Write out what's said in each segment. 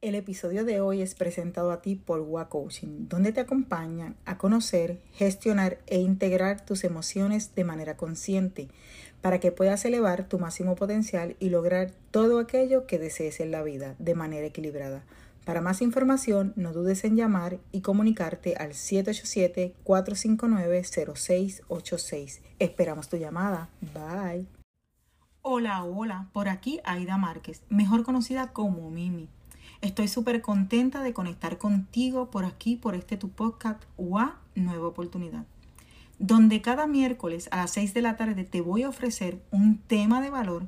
El episodio de hoy es presentado a ti por WAC Coaching, donde te acompañan a conocer, gestionar e integrar tus emociones de manera consciente para que puedas elevar tu máximo potencial y lograr todo aquello que desees en la vida de manera equilibrada. Para más información, no dudes en llamar y comunicarte al 787-459-0686. Esperamos tu llamada. Bye. Hola, hola. Por aquí Aida Márquez, mejor conocida como Mimi. Estoy súper contenta de conectar contigo por aquí, por tu podcast WAC Nueva Oportunidad, donde cada miércoles a las 6 de la tarde te voy a ofrecer un tema de valor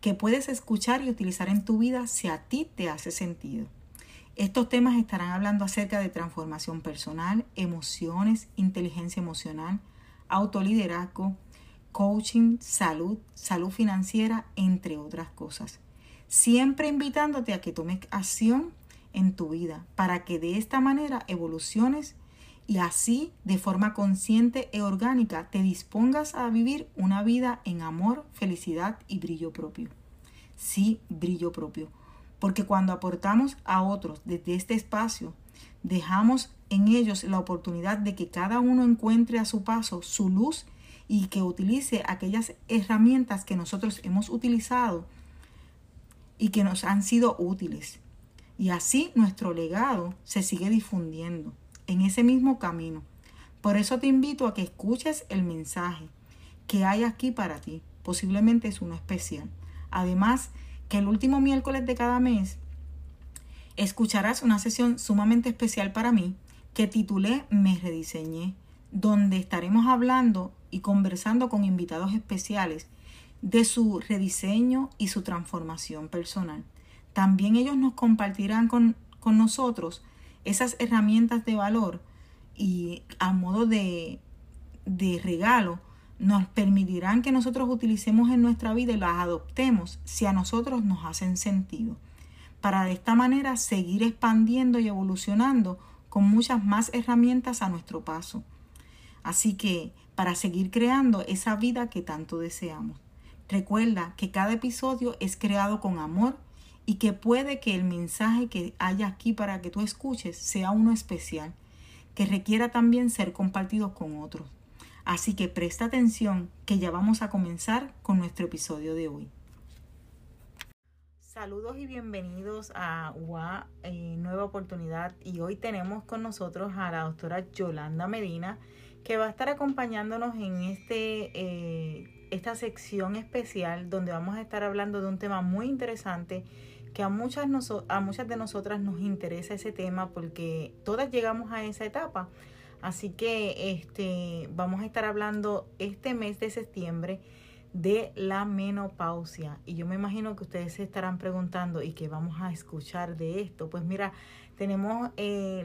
que puedes escuchar y utilizar en tu vida si a ti te hace sentido. Estos temas estarán hablando acerca de transformación personal, emociones, inteligencia emocional, autoliderazgo, coaching, salud financiera, entre otras cosas. Siempre invitándote a que tomes acción en tu vida para que de esta manera evoluciones y así de forma consciente e orgánica te dispongas a vivir una vida en amor, felicidad y brillo propio. Sí, brillo propio, porque cuando aportamos a otros desde este espacio, dejamos en ellos la oportunidad de que cada uno encuentre a su paso su luz y que utilice aquellas herramientas que nosotros hemos utilizado y que nos han sido útiles. Y así nuestro legado se sigue difundiendo en ese mismo camino. Por eso te invito a que escuches el mensaje que hay aquí para ti. Posiblemente es uno especial. Además, que el último miércoles de cada mes escucharás una sesión sumamente especial para mí que titulé Me Rediseñé, donde estaremos hablando y conversando con invitados especiales de su rediseño y su transformación personal. También ellos nos compartirán con nosotros esas herramientas de valor y a modo de regalo nos permitirán que nosotros utilicemos en nuestra vida y las adoptemos si a nosotros nos hacen sentido, para de esta manera seguir expandiendo y evolucionando con muchas más herramientas a nuestro paso. Así que para seguir creando esa vida que tanto deseamos. Recuerda que cada episodio es creado con amor y que puede que el mensaje que haya aquí para que tú escuches sea uno especial, que requiera también ser compartido con otros. Así que presta atención que ya vamos a comenzar con nuestro episodio de hoy. Saludos y bienvenidos a WAC Nueva Oportunidad, y hoy tenemos con nosotros a la doctora Yolanda Medina, que va a estar acompañándonos en esta sección especial donde vamos a estar hablando de un tema muy interesante que a muchas de nosotras nos interesa ese tema porque todas llegamos a esa etapa. Así que vamos a estar hablando este mes de septiembre de la menopausia, y yo me imagino que ustedes se estarán preguntando ¿y qué vamos a escuchar de esto? Pues mira, tenemos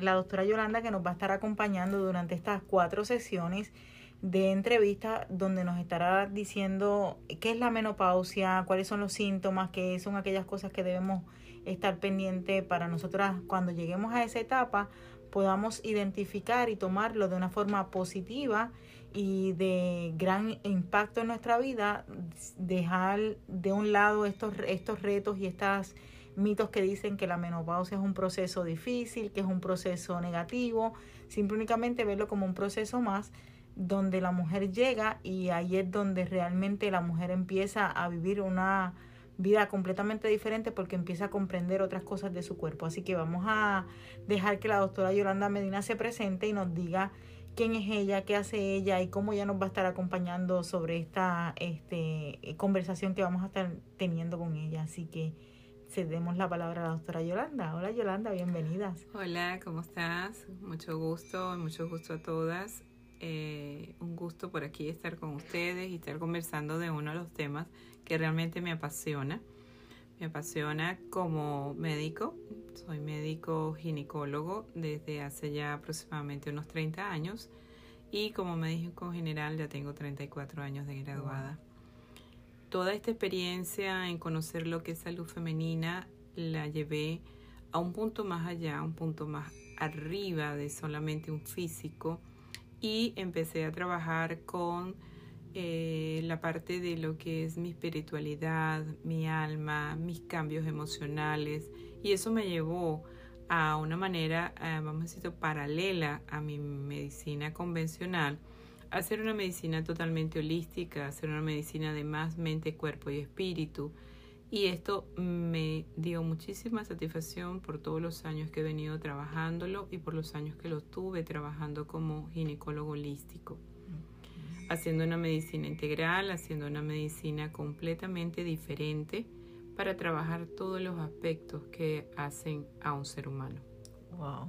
la doctora Yolanda que nos va a estar acompañando durante estas 4 sesiones de entrevista donde nos estará diciendo qué es la menopausia, cuáles son los síntomas, qué son aquellas cosas que debemos estar pendientes para nosotras cuando lleguemos a esa etapa podamos identificar y tomarlo de una forma positiva y de gran impacto en nuestra vida, dejar de un lado estos retos y estos mitos que dicen que la menopausia es un proceso difícil, que es un proceso negativo, simple únicamente verlo como un proceso más donde la mujer llega, y ahí es donde realmente la mujer empieza a vivir una vida completamente diferente porque empieza a comprender otras cosas de su cuerpo. Así que vamos a dejar que la doctora Yolanda Medina se presente y nos diga quién es ella, qué hace ella y cómo ella nos va a estar acompañando sobre esta conversación que vamos a estar teniendo con ella. Así que cedemos la palabra a la doctora Yolanda. Hola Yolanda, bienvenidas. Hola, ¿cómo estás? Mucho gusto a todas. Un gusto por aquí estar con ustedes y estar conversando de uno de los temas que realmente me apasiona. Me apasiona como médico. Soy médico ginecólogo desde hace ya aproximadamente unos 30 años y como médico general ya tengo 34 años de graduada. Wow. Toda esta experiencia en conocer lo que es salud femenina la llevé a un punto más allá, un punto más arriba de solamente un físico, y empecé a trabajar con la parte de lo que es mi espiritualidad, mi alma, mis cambios emocionales, y eso me llevó a una manera, vamos a decir, paralela a mi medicina convencional, a hacer una medicina totalmente holística, a hacer una medicina de más mente, cuerpo y espíritu. Y esto me dio muchísima satisfacción por todos los años que he venido trabajándolo y por los años que lo tuve trabajando como ginecólogo holístico. Okay. Haciendo una medicina integral, haciendo una medicina completamente diferente para trabajar todos los aspectos que hacen a un ser humano. Wow.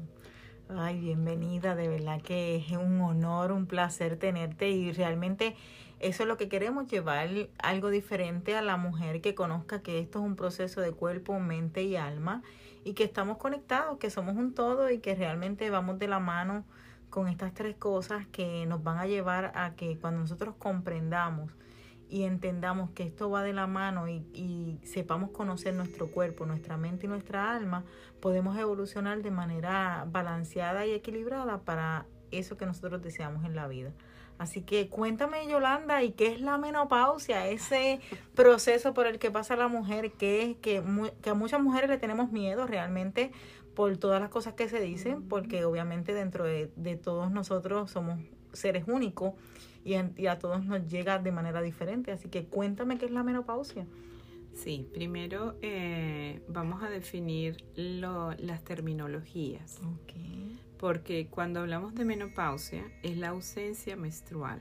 Ay, bienvenida, de verdad que es un honor, un placer tenerte, y realmente eso es lo que queremos, llevar algo diferente a la mujer, que conozca que esto es un proceso de cuerpo, mente y alma, y que estamos conectados, que somos un todo y que realmente vamos de la mano con estas tres cosas que nos van a llevar a que cuando nosotros comprendamos y entendamos que esto va de la mano y sepamos conocer nuestro cuerpo, nuestra mente y nuestra alma, podemos evolucionar de manera balanceada y equilibrada para eso que nosotros deseamos en la vida. Así que cuéntame, Yolanda, ¿y qué es la menopausia? Ese proceso por el que pasa la mujer, que a muchas mujeres le tenemos miedo realmente por todas las cosas que se dicen, porque obviamente dentro de todos nosotros somos seres únicos, y a todos nos llega de manera diferente. Así que cuéntame qué es la menopausia. Sí, primero vamos a definir las terminologías. Okay. Porque cuando hablamos de menopausia es la ausencia menstrual.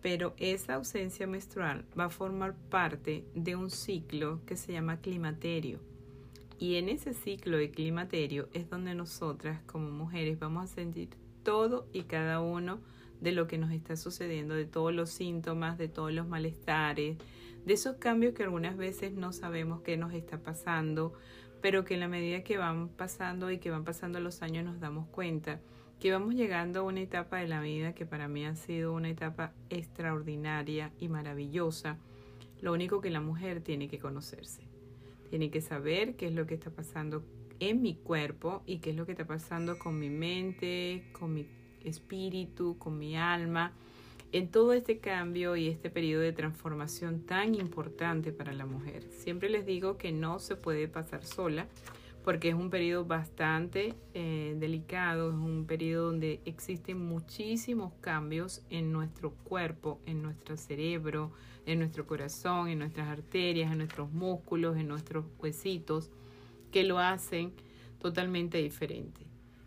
Pero esa ausencia menstrual va a formar parte de un ciclo que se llama climaterio. Y en ese ciclo de climaterio es donde nosotras como mujeres vamos a sentir todo y cada uno de lo que nos está sucediendo, de todos los síntomas, de todos los malestares, de esos cambios que algunas veces no sabemos qué nos está pasando, pero que en la medida que van pasando y que van pasando los años nos damos cuenta que vamos llegando a una etapa de la vida que para mí ha sido una etapa extraordinaria y maravillosa. Lo único que la mujer tiene que conocerse, tiene que saber qué es lo que está pasando en mi cuerpo y qué es lo que está pasando con mi mente, con mi espíritu, con mi alma, en todo este cambio y este periodo de transformación tan importante para la mujer. Siempre les digo que no se puede pasar sola, porque es un periodo bastante delicado, es un periodo donde existen muchísimos cambios en nuestro cuerpo, en nuestro cerebro, en nuestro corazón, en nuestras arterias, en nuestros músculos, en nuestros huesitos, que lo hacen totalmente diferente.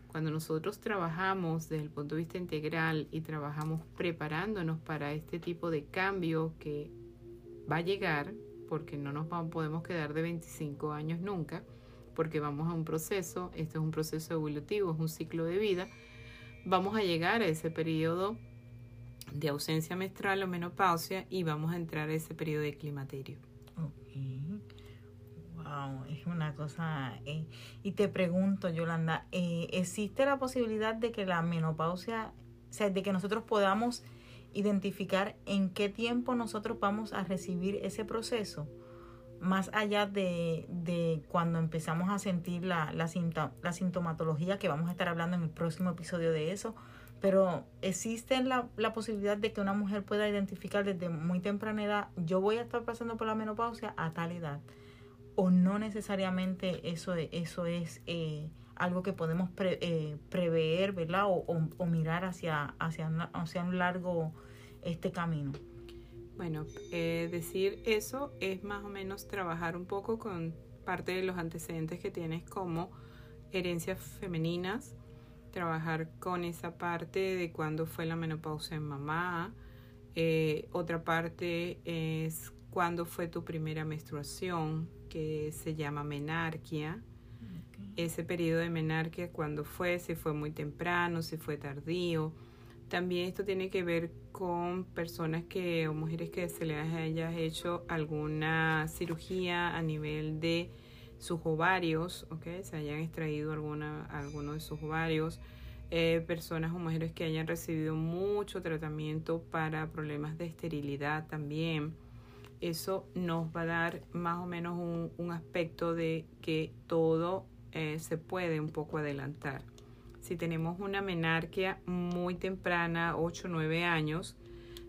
Cuando nosotros trabajamos desde el punto de vista integral y trabajamos preparándonos para este tipo de cambio que va a llegar, porque no nos podemos quedar de 25 años nunca, porque vamos a un proceso, esto es un proceso evolutivo, es un ciclo de vida, vamos a llegar a ese periodo de ausencia menstrual o menopausia y vamos a entrar a ese periodo de climaterio. Okay. Wow, es una cosa... Y te pregunto, Yolanda, ¿existe la posibilidad de que la menopausia, o sea, de que nosotros podamos identificar en qué tiempo nosotros vamos a recibir ese proceso? Más allá de cuando empezamos a sentir la sintomatología, que vamos a estar hablando en el próximo episodio de eso, pero ¿existe la posibilidad de que una mujer pueda identificar desde muy temprana edad, yo voy a estar pasando por la menopausia a tal edad? ¿O no necesariamente eso es algo que podemos prever, ¿verdad? O mirar hacia un largo camino. Bueno, decir eso es más o menos trabajar un poco con parte de los antecedentes que tienes como herencias femeninas, trabajar con esa parte de cuándo fue la menopausia en mamá. Otra parte es cuándo fue tu primera menstruación, que se llama menarquia. Okay. Ese periodo de menarquia, cuándo fue, si fue muy temprano, si fue tardío. También esto tiene que ver con personas o mujeres que se les haya hecho alguna cirugía a nivel de sus ovarios, ¿okay? Se hayan extraído alguno de sus ovarios. Personas o mujeres que hayan recibido mucho tratamiento para problemas de esterilidad también. Eso nos va a dar más o menos un aspecto de que todo se puede un poco adelantar. Si tenemos una menarquia muy temprana, 8 o 9 años,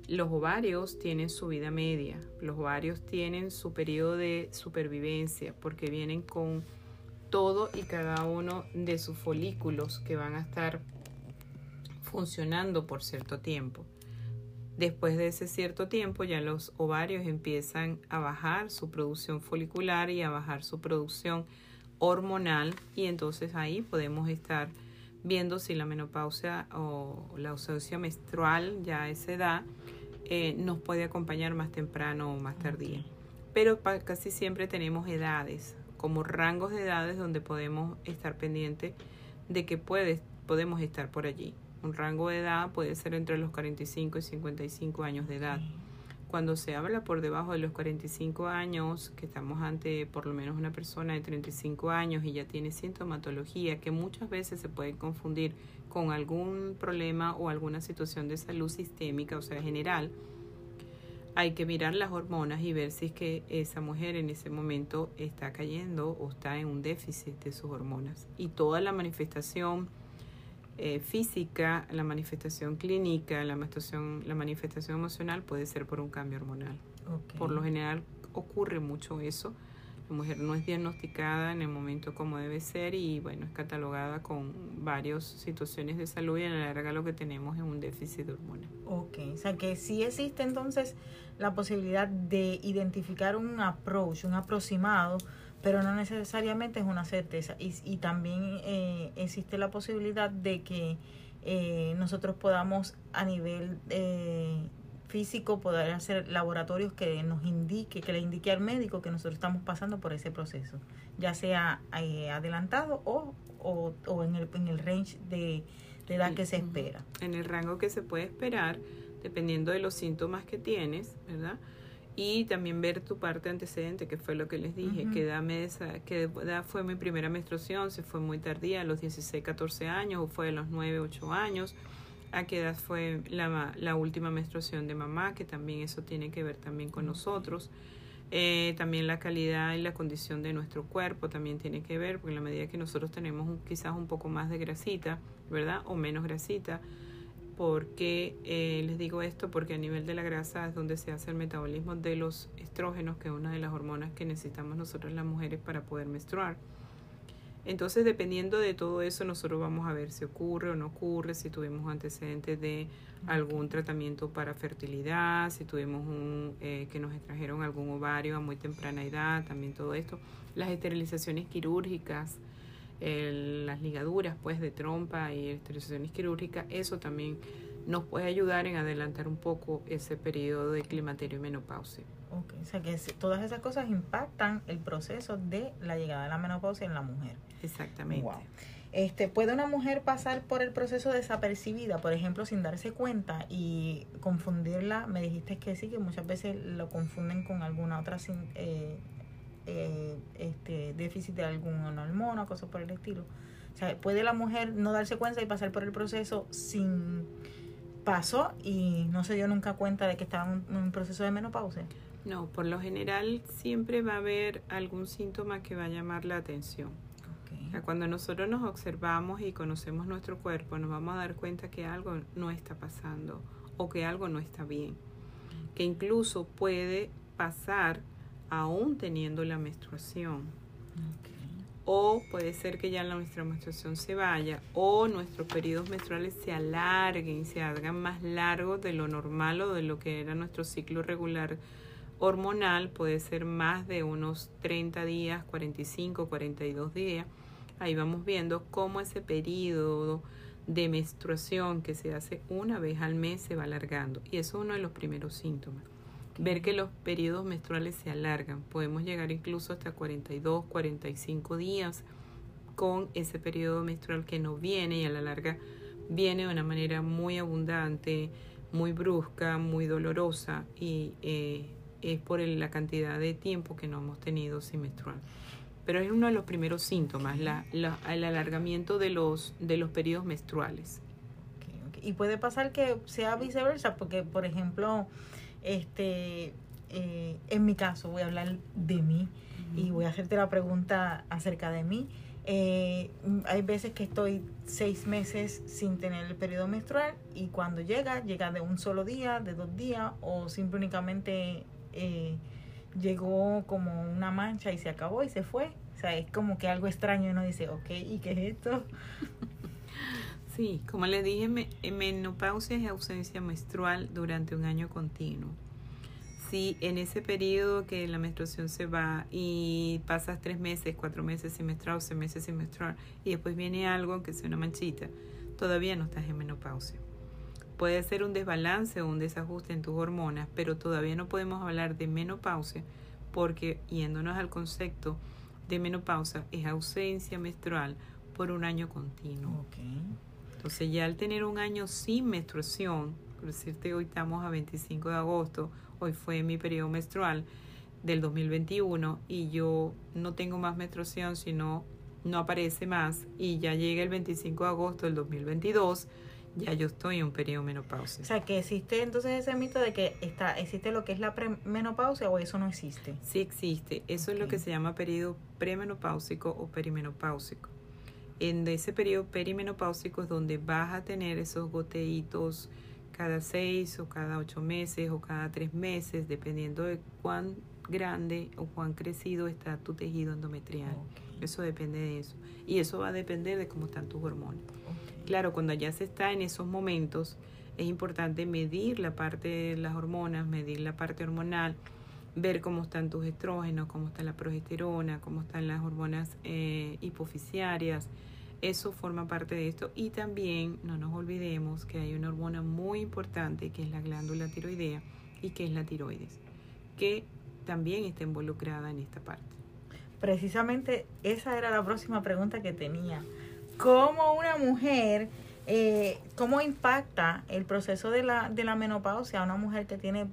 Los ovarios tienen su vida media, los ovarios tienen su periodo de supervivencia porque vienen con todo y cada uno de sus folículos que van a estar funcionando por cierto tiempo. Después de ese cierto tiempo ya los ovarios empiezan a bajar su producción folicular y a bajar su producción hormonal, y entonces ahí podemos estar viendo si la menopausia o la ausencia menstrual ya a esa edad nos puede acompañar más temprano o más tardía. Pero casi siempre tenemos edades, como rangos de edades donde podemos estar pendientes de que podemos estar por allí. Un rango de edad puede ser entre los 45 y 55 años de edad. Cuando se habla por debajo de los 45 años, que estamos ante por lo menos una persona de 35 años y ya tiene sintomatología que muchas veces se puede confundir con algún problema o alguna situación de salud sistémica, o sea, general, hay que mirar las hormonas y ver si es que esa mujer en ese momento está cayendo o está en un déficit de sus hormonas. Y toda la manifestación física, la manifestación clínica, la manifestación emocional puede ser por un cambio hormonal. Okay. Por lo general ocurre mucho eso. La mujer no es diagnosticada en el momento como debe ser y bueno, es catalogada con varias situaciones de salud y a la larga lo que tenemos es un déficit de hormonas. Ok, o sea que sí existe entonces la posibilidad de identificar un approach, un aproximado, pero no necesariamente es una certeza. Y también existe la posibilidad de que nosotros podamos a nivel físico poder hacer laboratorios que nos indique, que le indique al médico que nosotros estamos pasando por ese proceso, ya sea adelantado o en el range de edad que se espera. En el rango que se puede esperar, dependiendo de los síntomas que tienes, ¿verdad? Y también ver tu parte antecedente, que fue lo que les dije, qué edad fue mi primera menstruación, si fue muy tardía, a los 16, 14 años, o fue a los 9, 8 años, a qué edad fue la última menstruación de mamá, que también eso tiene que ver también con nosotros. También la calidad y la condición de nuestro cuerpo también tiene que ver, porque en la medida que nosotros tenemos quizás un poco más de grasita, ¿verdad? O menos grasita. Porque les digo esto porque a nivel de la grasa es donde se hace el metabolismo de los estrógenos, que es una de las hormonas que necesitamos nosotros las mujeres para poder menstruar. Entonces, dependiendo de todo eso, nosotros vamos a ver si ocurre o no ocurre, si tuvimos antecedentes de algún tratamiento para fertilidad, si tuvimos que nos extrajeron algún ovario a muy temprana edad, también todo esto. Las esterilizaciones quirúrgicas, las ligaduras pues de trompa y esterilizaciones quirúrgicas, eso también nos puede ayudar en adelantar un poco ese periodo de climaterio y menopausia. Okay, o sea que todas esas cosas impactan el proceso de la llegada de la menopausia en la mujer. Exactamente. Wow. ¿Puede una mujer pasar por el proceso desapercibida, por ejemplo, sin darse cuenta y confundirla? Me dijiste que sí, que muchas veces lo confunden con alguna otra déficit de alguna hormona, cosas por el estilo. O sea, puede la mujer no darse cuenta y pasar por el proceso sin paso y no se dio nunca cuenta de que estaba en un proceso de menopausia. No, por lo general siempre va a haber algún síntoma que va a llamar la atención. Okay. O sea, cuando nosotros nos observamos y conocemos nuestro cuerpo, nos vamos a dar cuenta que algo no está pasando o que algo no está bien, que incluso puede pasar aún teniendo la menstruación. Okay. O puede ser que ya nuestra menstruación se vaya o nuestros periodos menstruales se alarguen, se hagan más largos de lo normal o de lo que era nuestro ciclo regular hormonal. Puede ser más de unos 30 días, 45, 42 días. Ahí vamos viendo cómo ese periodo de menstruación que se hace una vez al mes se va alargando. Y eso es uno de los primeros síntomas. Ver que los periodos menstruales se alargan. Podemos llegar incluso hasta 42, 45 días con ese periodo menstrual que no viene y a la larga viene de una manera muy abundante, muy brusca, muy dolorosa y es por la cantidad de tiempo que no hemos tenido sin menstruar. Pero es uno de los primeros síntomas, el alargamiento de los periodos menstruales. Okay. Y puede pasar que sea viceversa porque, por ejemplo, en mi caso voy a hablar de mí y voy a hacerte la pregunta acerca de mí. Hay veces que estoy 6 meses sin tener el periodo menstrual y cuando llega de un solo día, de 2 días, o simplemente únicamente llegó como una mancha y se acabó y se fue. O sea, es como que algo extraño y uno dice, ok, ¿y qué es esto? Sí, como les dije, menopausia es ausencia menstrual durante un año continuo. Si en ese periodo que la menstruación se va y pasas 3 meses, 4 meses sin menstruar o 6 meses sin menstruar y después viene algo que sea una manchita, todavía no estás en menopausia. Puede ser un desbalance o un desajuste en tus hormonas, pero todavía no podemos hablar de menopausia porque, yéndonos al concepto de menopausia, es ausencia menstrual por un año continuo. Okay. Entonces ya al tener un año sin menstruación, por decirte, hoy estamos a 25 de agosto, hoy fue mi periodo menstrual del 2021 y yo no tengo más menstruación, sino no aparece más, y ya llega el 25 de agosto del 2022, ya yo estoy en un periodo menopausia. O sea, que existe entonces ese mito de que existe lo que es la premenopausia, o eso no existe. Sí existe, eso okay. Es lo que se llama periodo premenopáusico o perimenopáusico. En ese periodo perimenopáusico es donde vas a tener esos goteitos cada 6 o cada 8 meses o cada 3 meses, dependiendo de cuán grande o cuán crecido está tu tejido endometrial. Okay. Eso depende de eso. Y eso va a depender de cómo están tus hormonas. Okay. Claro, cuando ya se está en esos momentos, es importante medir la parte de las hormonas, medir la parte hormonal, ver cómo están tus estrógenos, cómo está la progesterona, cómo están las hormonas hipofisiarias. Eso forma parte de esto. Y también no nos olvidemos que hay una hormona muy importante que es la glándula tiroidea y que es la tiroides, que también está involucrada en esta parte. Precisamente esa era la próxima pregunta que tenía. ¿Cómo una mujer, cómo impacta el proceso de la menopausia a una mujer que tiene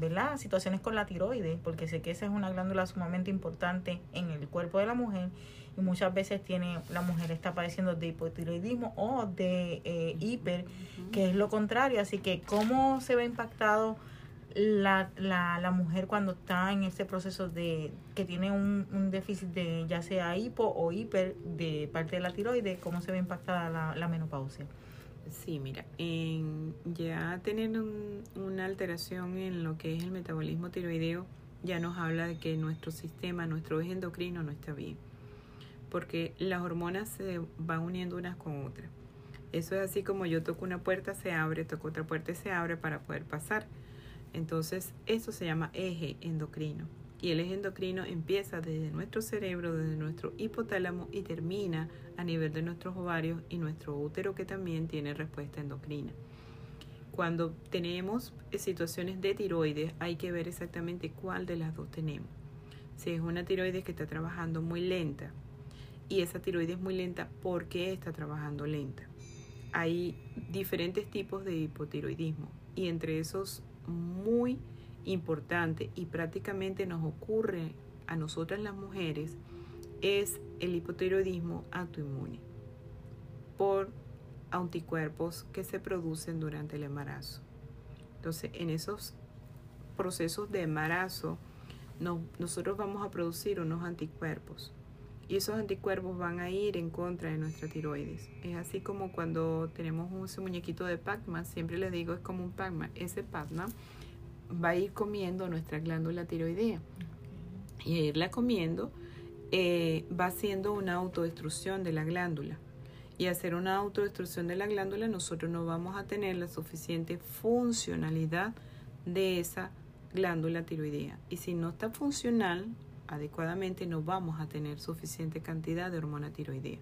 ¿verdad? Situaciones con la tiroides? Porque sé que esa es una glándula sumamente importante en el cuerpo de la mujer. Y muchas veces la mujer está padeciendo de hipotiroidismo o de hiper, que es lo contrario. Así que, ¿cómo se ve impactado la mujer cuando está en este proceso de que tiene un déficit de ya sea hipo o hiper de parte de la tiroides? ¿Cómo se ve impactada la menopausia? Sí, mira, ya tener una alteración en lo que es el metabolismo tiroideo ya nos habla de que nuestro sistema, nuestro eje endocrino no está bien, porque las hormonas se van uniendo unas con otras. Eso es así como yo toco una puerta, se abre, toco otra puerta y se abre para poder pasar. Entonces, eso se llama eje endocrino. Y el eje endocrino empieza desde nuestro cerebro, desde nuestro hipotálamo, y termina a nivel de nuestros ovarios y nuestro útero, que también tiene respuesta endocrina. Cuando tenemos situaciones de tiroides, hay que ver exactamente cuál de las dos tenemos. Si es una tiroides que está trabajando muy lenta, y esa tiroides muy lenta, ¿por qué está trabajando lenta? Hay diferentes tipos de hipotiroidismo, y entre esos muy importante y prácticamente nos ocurre a nosotras las mujeres es el hipotiroidismo autoinmune por anticuerpos que se producen durante el embarazo. Entonces, en esos procesos de embarazo nosotros vamos a producir unos anticuerpos. Y esos anticuerpos van a ir en contra de nuestra tiroides. Es así como cuando tenemos ese muñequito de Pac-Man, siempre les digo, es como un Pac-Man. Ese Pac-Man va a ir comiendo nuestra glándula tiroidea. Okay. Y a irla comiendo va haciendo una autodestrucción de la glándula. Y hacer una autodestrucción de la glándula, nosotros no vamos a tener la suficiente funcionalidad de esa glándula tiroidea. Y si no está funcional adecuadamente, no vamos a tener suficiente cantidad de hormona tiroidea.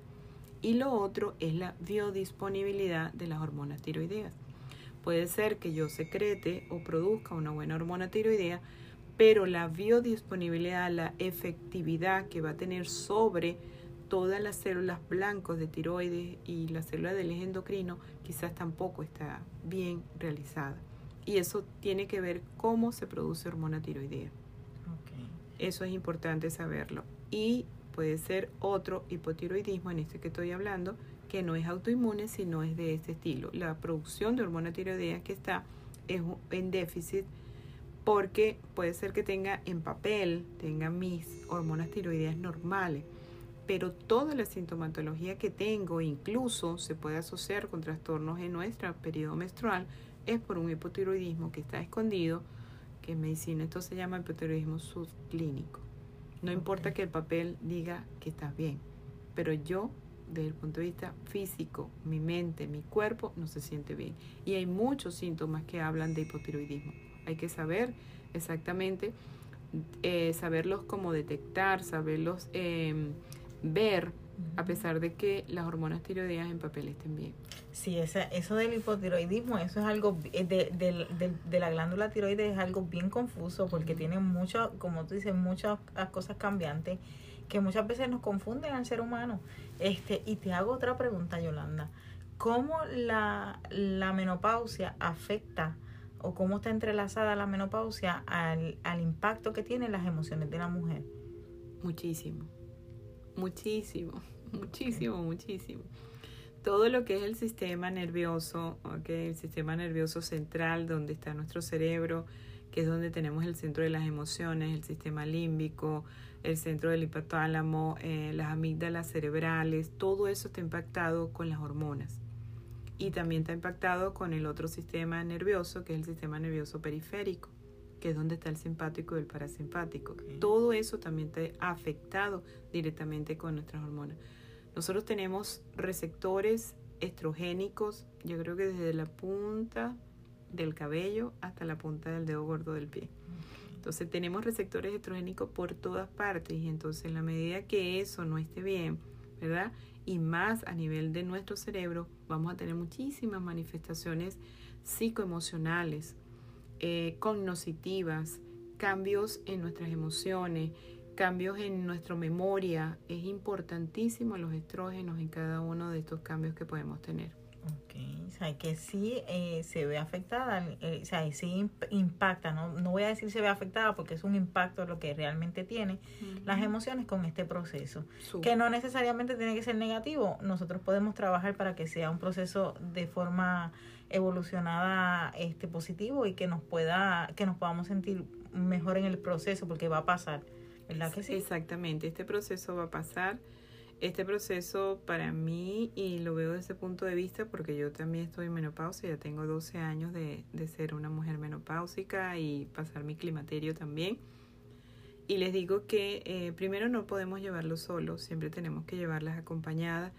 Y lo otro es la biodisponibilidad de las hormonas tiroideas. Puede ser que yo secrete o produzca una buena hormona tiroidea, pero la biodisponibilidad, la efectividad que va a tener sobre todas las células blancas de tiroides y las células del eje endocrino quizás tampoco está bien realizada. Y eso tiene que ver cómo se produce hormona tiroidea. Eso es importante saberlo. Y puede ser otro hipotiroidismo, en este que estoy hablando, que no es autoinmune, sino es de este estilo. La producción de hormona tiroidea que está es en déficit, porque puede ser que tenga en papel, tenga mis hormonas tiroideas normales, pero toda la sintomatología que tengo, incluso se puede asociar con trastornos en nuestro periodo menstrual, es por un hipotiroidismo que está escondido, que en medicina esto se llama hipotiroidismo subclínico. No importa que el papel diga que estás bien, pero yo, desde el punto de vista físico, mi mente, mi cuerpo, no se siente bien. Y hay muchos síntomas que hablan de hipotiroidismo. Hay que saber exactamente, saberlos como detectar, saberlos ver, a pesar de que las hormonas tiroideas en papel estén bien. Sí, eso del hipotiroidismo, eso es algo de la glándula tiroides, es algo bien confuso porque tiene muchas, como tú dices, muchas cosas cambiantes que muchas veces nos confunden al ser humano. Y te hago otra pregunta, Yolanda. ¿Cómo la menopausia afecta o cómo está entrelazada la menopausia al impacto que tienen las emociones de la mujer? Muchísimo. Todo lo que es el sistema nervioso, ¿okay? El sistema nervioso central, donde está nuestro cerebro, que es donde tenemos el centro de las emociones, el sistema límbico, el centro del hipotálamo, las amígdalas cerebrales, todo eso está impactado con las hormonas. Y también está impactado con el otro sistema nervioso, que es el sistema nervioso periférico, que es donde está el simpático y el parasimpático. Okay. Todo eso también está afectado directamente con nuestras hormonas. Nosotros tenemos receptores estrogénicos, yo creo que desde la punta del cabello hasta la punta del dedo gordo del pie. Entonces tenemos receptores estrogénicos por todas partes y entonces en la medida que eso no esté bien, ¿verdad? Y más a nivel de nuestro cerebro, vamos a tener muchísimas manifestaciones psicoemocionales, cognitivas, cambios en nuestras emociones, cambios en nuestra memoria. Es importantísimo los estrógenos en cada uno de estos cambios que podemos tener. Okay. O sea, que sí se ve afectada, o sea, sí impacta, no voy a decir se ve afectada porque es un impacto lo que realmente tiene las emociones con este proceso, que no necesariamente tiene que ser negativo. Nosotros podemos trabajar para que sea un proceso de forma evolucionada, positivo y que nos podamos sentir mejor en el proceso, porque va a pasar. ¿Verdad que sí? Exactamente, este proceso va a pasar. Este proceso para mí, y lo veo desde ese punto de vista porque yo también estoy en menopausia, ya tengo 12 años de ser una mujer menopáusica y pasar mi climaterio también. Y les digo que primero no podemos llevarlo solos, siempre tenemos que llevarlas acompañadas,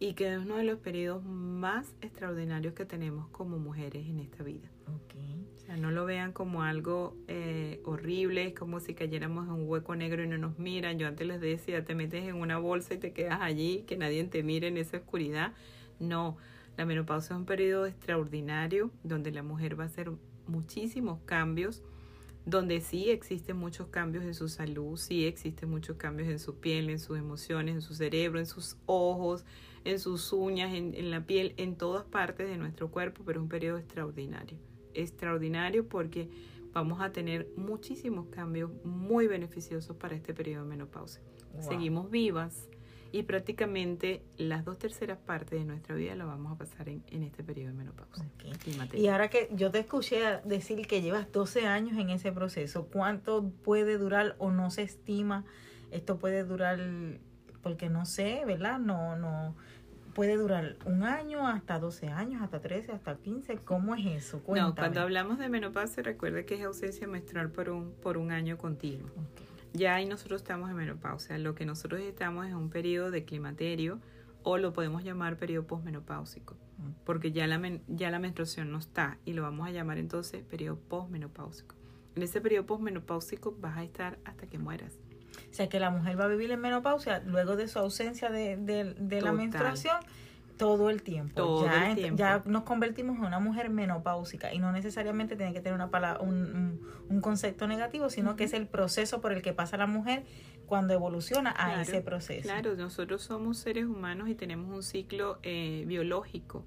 y que es uno de los periodos más extraordinarios que tenemos como mujeres en esta vida. Okay. O sea, no lo vean como algo horrible, es como si cayéramos en un hueco negro y no nos miran. Yo antes les decía, te metes en una bolsa y te quedas allí, que nadie te mire en esa oscuridad. No, la menopausia es un periodo extraordinario donde la mujer va a hacer muchísimos cambios, donde sí existen muchos cambios en su salud, sí existen muchos cambios en su piel, en sus emociones, en su cerebro, en sus ojos, en sus uñas, en la piel, en todas partes de nuestro cuerpo, pero es un periodo extraordinario porque vamos a tener muchísimos cambios muy beneficiosos para este periodo de menopausia. Wow. Seguimos vivas y prácticamente las 2/3 partes de nuestra vida la vamos a pasar en este periodo de menopausia. Okay. Y ahora que yo te escuché decir que llevas 12 años en ese proceso, ¿cuánto puede durar o no se estima? Esto puede durar, porque no sé, ¿verdad? No. Puede durar un año, hasta 12 años, hasta 13, hasta 15. ¿Cómo es eso? Cuéntame. No, cuando hablamos de menopausia, recuerda que es ausencia menstrual por un año continuo. Okay. Ya ahí nosotros estamos en menopausia. Lo que nosotros estamos es un periodo de climaterio, o lo podemos llamar periodo posmenopáusico, porque ya la menstruación no está, y lo vamos a llamar entonces periodo posmenopáusico. En ese periodo posmenopáusico vas a estar hasta que mueras. O sea, que la mujer va a vivir en menopausia luego de su ausencia de la menstruación todo el tiempo. Ya nos convertimos en una mujer menopáusica, y no necesariamente tiene que tener una palabra, un concepto negativo, sino que es el proceso por el que pasa la mujer cuando evoluciona a ese proceso. Claro, nosotros somos seres humanos y tenemos un ciclo biológico.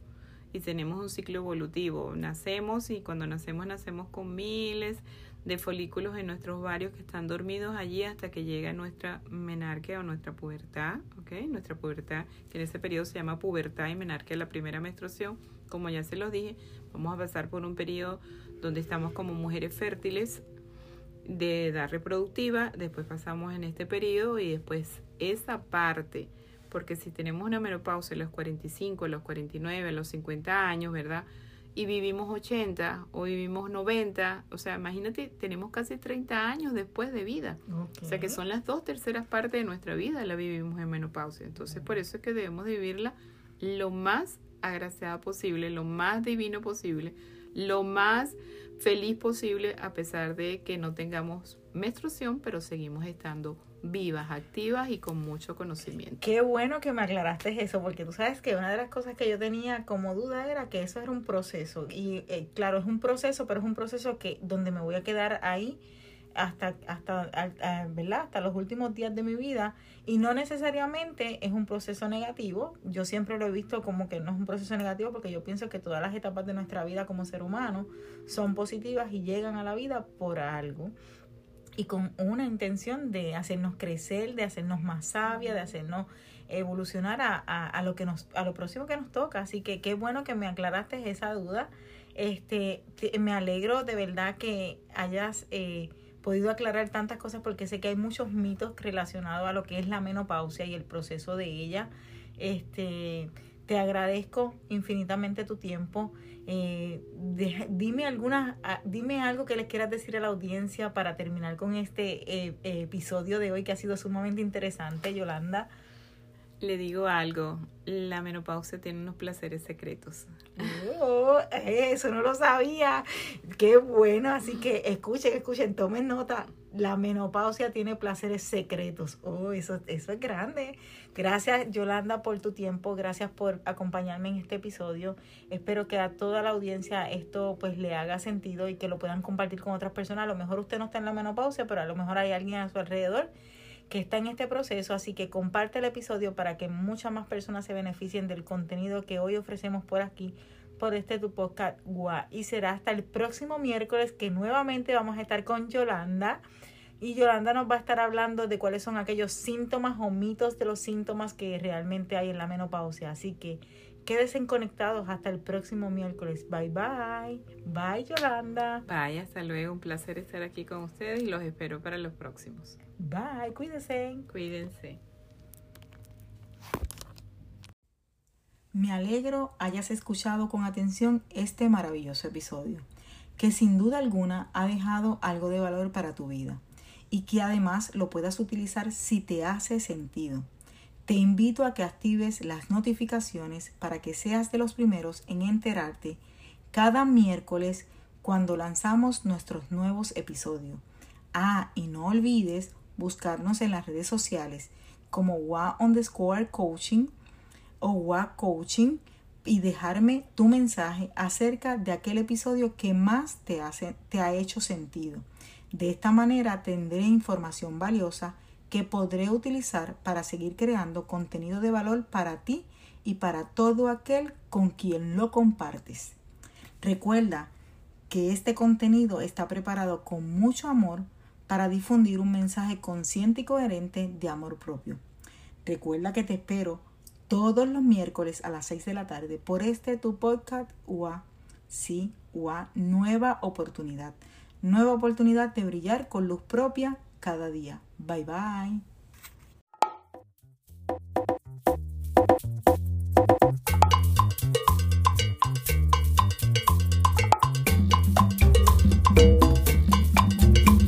Y tenemos un ciclo evolutivo. Nacemos, y cuando nacemos con miles de folículos en nuestros ovarios que están dormidos allí hasta que llega nuestra menarquia o nuestra pubertad, ¿ok? Nuestra pubertad, que en ese periodo se llama pubertad y menarquia, la primera menstruación. Como ya se los dije, vamos a pasar por un periodo donde estamos como mujeres fértiles, de edad reproductiva, después pasamos en este periodo y después esa parte, porque si tenemos una menopausia a los 45, a los 49, a los 50 años, ¿verdad? Y vivimos 80 o vivimos 90, o sea, imagínate, tenemos casi 30 años después de vida. Okay. O sea, que son las 2/3 partes de nuestra vida la vivimos en menopausia. Entonces, por eso es que debemos vivirla lo más agraciada posible, lo más divino posible, lo más feliz posible, a pesar de que no tengamos menstruación, pero seguimos estando vivas, activas y con mucho conocimiento. Qué bueno que me aclaraste eso, porque tú sabes que una de las cosas que yo tenía como duda era que eso era un proceso. Y claro, es un proceso, pero es un proceso que donde me voy a quedar ahí hasta ¿verdad? Hasta los últimos días de mi vida, y no necesariamente es un proceso negativo. Yo siempre lo he visto como que no es un proceso negativo, porque yo pienso que todas las etapas de nuestra vida como ser humano son positivas y llegan a la vida por algo y con una intención de hacernos crecer, de hacernos más sabia, de hacernos evolucionar a lo que nos, a lo próximo que nos toca. Así que qué bueno que me aclaraste esa duda. Me alegro de verdad que hayas podido aclarar tantas cosas, porque sé que hay muchos mitos relacionados a lo que es la menopausia y el proceso de ella. Te agradezco infinitamente tu tiempo. Dime algo que les quieras decir a la audiencia para terminar con este episodio de hoy, que ha sido sumamente interesante, Yolanda. Le digo algo, la menopausia tiene unos placeres secretos. Oh, eso no lo sabía. Qué bueno, así que escuchen, tomen nota. La menopausia tiene placeres secretos. Oh, eso es grande. Gracias, Yolanda, por tu tiempo. Gracias por acompañarme en este episodio. Espero que a toda la audiencia esto pues le haga sentido y que lo puedan compartir con otras personas. A lo mejor usted no está en la menopausia, pero a lo mejor hay alguien a su alrededor que está en este proceso, así que comparte el episodio para que muchas más personas se beneficien del contenido que hoy ofrecemos por aquí, por este tu podcast WAC. Y será hasta el próximo miércoles que nuevamente vamos a estar con Yolanda, y Yolanda nos va a estar hablando de cuáles son aquellos síntomas o mitos de los síntomas que realmente hay en la menopausia. Así que quédense conectados hasta el próximo miércoles. Bye, bye. Bye, Yolanda. Bye, hasta luego. Un placer estar aquí con ustedes y los espero para los próximos. Bye, cuídense. Cuídense. Me alegro hayas escuchado con atención este maravilloso episodio, que sin duda alguna ha dejado algo de valor para tu vida y que además lo puedas utilizar si te hace sentido. Te invito a que actives las notificaciones para que seas de los primeros en enterarte cada miércoles cuando lanzamos nuestros nuevos episodios. Y no olvides buscarnos en las redes sociales como WAC_Coaching o WAC Coaching y dejarme tu mensaje acerca de aquel episodio que más te ha hecho sentido. De esta manera tendré información valiosa que podré utilizar para seguir creando contenido de valor para ti y para todo aquel con quien lo compartes. Recuerda que este contenido está preparado con mucho amor para difundir un mensaje consciente y coherente de amor propio. Recuerda que te espero todos los miércoles a las 6 de la tarde por este tu podcast WAC, sí, WAC, Nueva Oportunidad. Nueva oportunidad de brillar con luz propia cada día. Bye, bye.